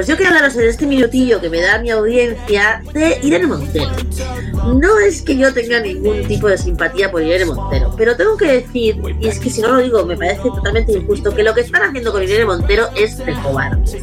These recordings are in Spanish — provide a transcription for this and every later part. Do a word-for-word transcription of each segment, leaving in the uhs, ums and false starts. pues yo quiero hablaros en este minutillo que me da mi audiencia de Irene Montero. No es que yo tenga ningún tipo de simpatía por Irene Montero, pero tengo que decir, y es que si no lo digo me parece totalmente injusto, que lo que están haciendo con Irene Montero es de cobardes.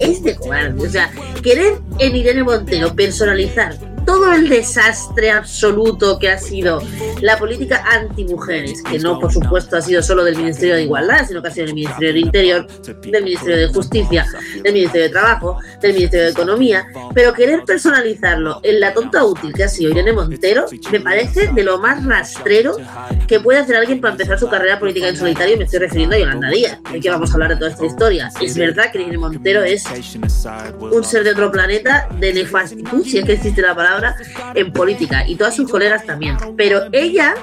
Es de cobardes. O sea, querer en Irene Montero personalizar todo el desastre absoluto que ha sido la política antimujeres, que no, por supuesto, ha sido solo del Ministerio de Igualdad, sino que ha sido del Ministerio del Interior, del Ministerio de Justicia, del Ministerio de Trabajo, del Ministerio de Economía, pero querer personalizarlo en la tonta útil que ha sido Irene Montero me parece de lo más rastrero que puede hacer alguien para empezar su carrera política en solitario, y me estoy refiriendo a Yolanda Díaz, de que vamos a hablar de toda esta historia. Es verdad que Irene Montero es un ser de otro planeta, de nefastitud, si es que existe la palabra, en política, y todas sus colegas también, pero ella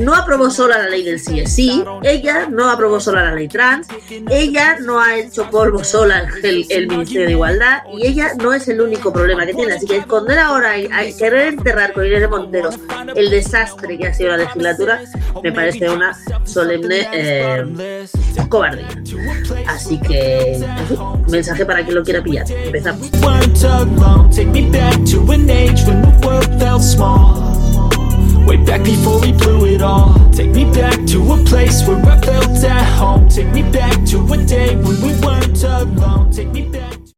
no aprobó sola la ley del C I E, sí, ella no aprobó sola la ley trans, ella no ha hecho polvo sola el, el Ministerio de Igualdad, y ella no es el único problema que tiene, así que esconder ahora y querer enterrar con Irene Montero el desastre que ha sido la legislatura me parece una solemne eh, cobardía. Así que mensaje para quien lo quiera pillar. Empezamos. When the world felt small, way back before we blew it all. Take me back to a place where I felt at home. Take me back to a day when we weren't alone. Take me back to